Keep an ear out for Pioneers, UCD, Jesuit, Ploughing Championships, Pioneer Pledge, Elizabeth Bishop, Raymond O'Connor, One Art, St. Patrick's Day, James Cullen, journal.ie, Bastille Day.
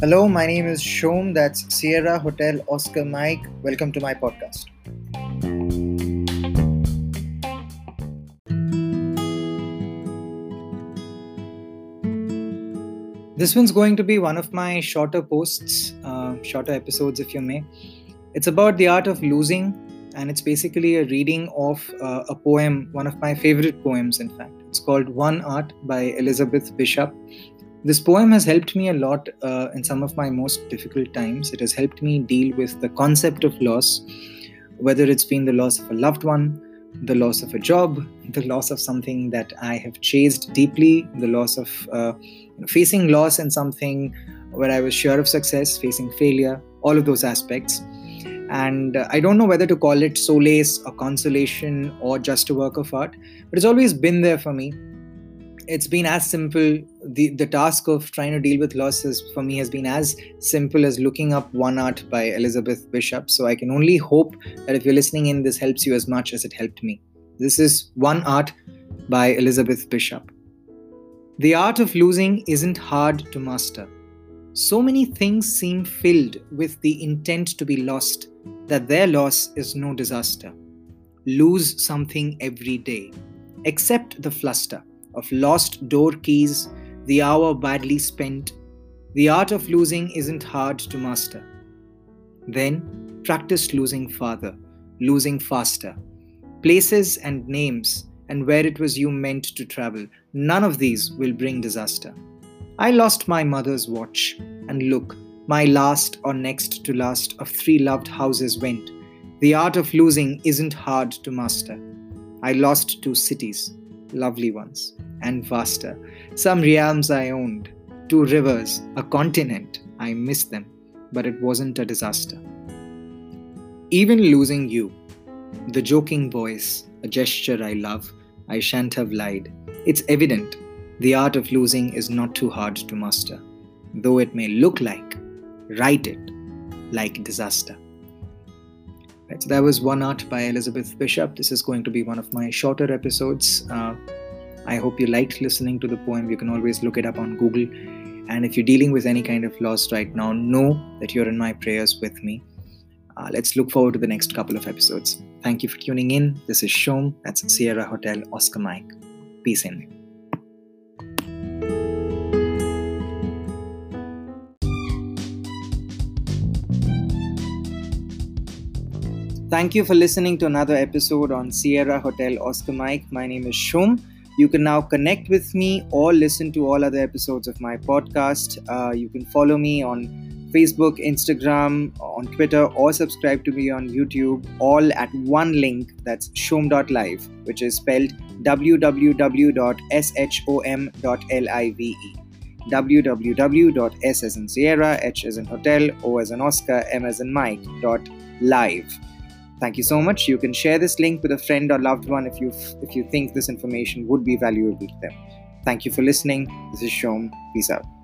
Hello, my name is Shom, that's Sierra Hotel Oscar Mike. Welcome to my podcast. This one's going to be one of my shorter posts, shorter episodes if you may. It's about the art of losing, and it's basically a reading of a poem, one of my favorite poems in fact. It's called One Art by Elizabeth Bishop. This poem has helped me a lot in some of my most difficult times. It has helped me deal with the concept of loss, whether it's been the loss of a loved one, the loss of a job, the loss of something that I have chased deeply, the loss of facing loss in something where I was sure of success, facing failure, all of those aspects. And I don't know whether to call it solace or consolation or just a work of art, but it's always been there for me. It's been as simple, the task of trying to deal with losses for me has been as simple as looking up One Art by Elizabeth Bishop. So I can only hope that if you're listening in, this helps you as much as it helped me. This is One Art by Elizabeth Bishop. The art of losing isn't hard to master. So many things seem filled with the intent to be lost that their loss is no disaster. Lose something every day. Accept the fluster of lost door keys, the hour badly spent. The art of losing isn't hard to master. Then practice losing farther, losing faster. Places and names and where it was you meant to travel, none of these will bring disaster. I lost my mother's watch, and look, my last or next to last of three loved houses went. The art of losing isn't hard to master. I lost two cities, lovely ones, and vaster. Some realms I owned, two rivers, a continent. I missed them, but it wasn't a disaster. Even losing you, the joking voice, a gesture I love, I shan't have lied. It's evident the art of losing is not too hard to master, though it may look like, write it like disaster. Right, so that was One Art by Elizabeth Bishop. This is going to be one of my shorter episodes. I hope you liked listening to the poem. You can always look it up on Google. And if you're dealing with any kind of loss right now, know that you're in my prayers with me. Let's look forward to the next couple of episodes. Thank you for tuning in. This is Shom. That's Sierra Hotel Oscar Mike. Peace in. Thank you for listening to another episode on Sierra Hotel Oscar Mike. My name is Shom. You can now connect with me or listen to all other episodes of my podcast. You can follow me on Facebook, Instagram, on Twitter, or subscribe to me on YouTube, all at one link. That's shom.live, which is spelled www.shom.live. www.s as in Sierra, h as in hotel, o as in Oscar, m as in Mike.live. Thank you so much. You can share this link with a friend or loved one if you think this information would be valuable to them. Thank you for listening. This is Shom. Peace out.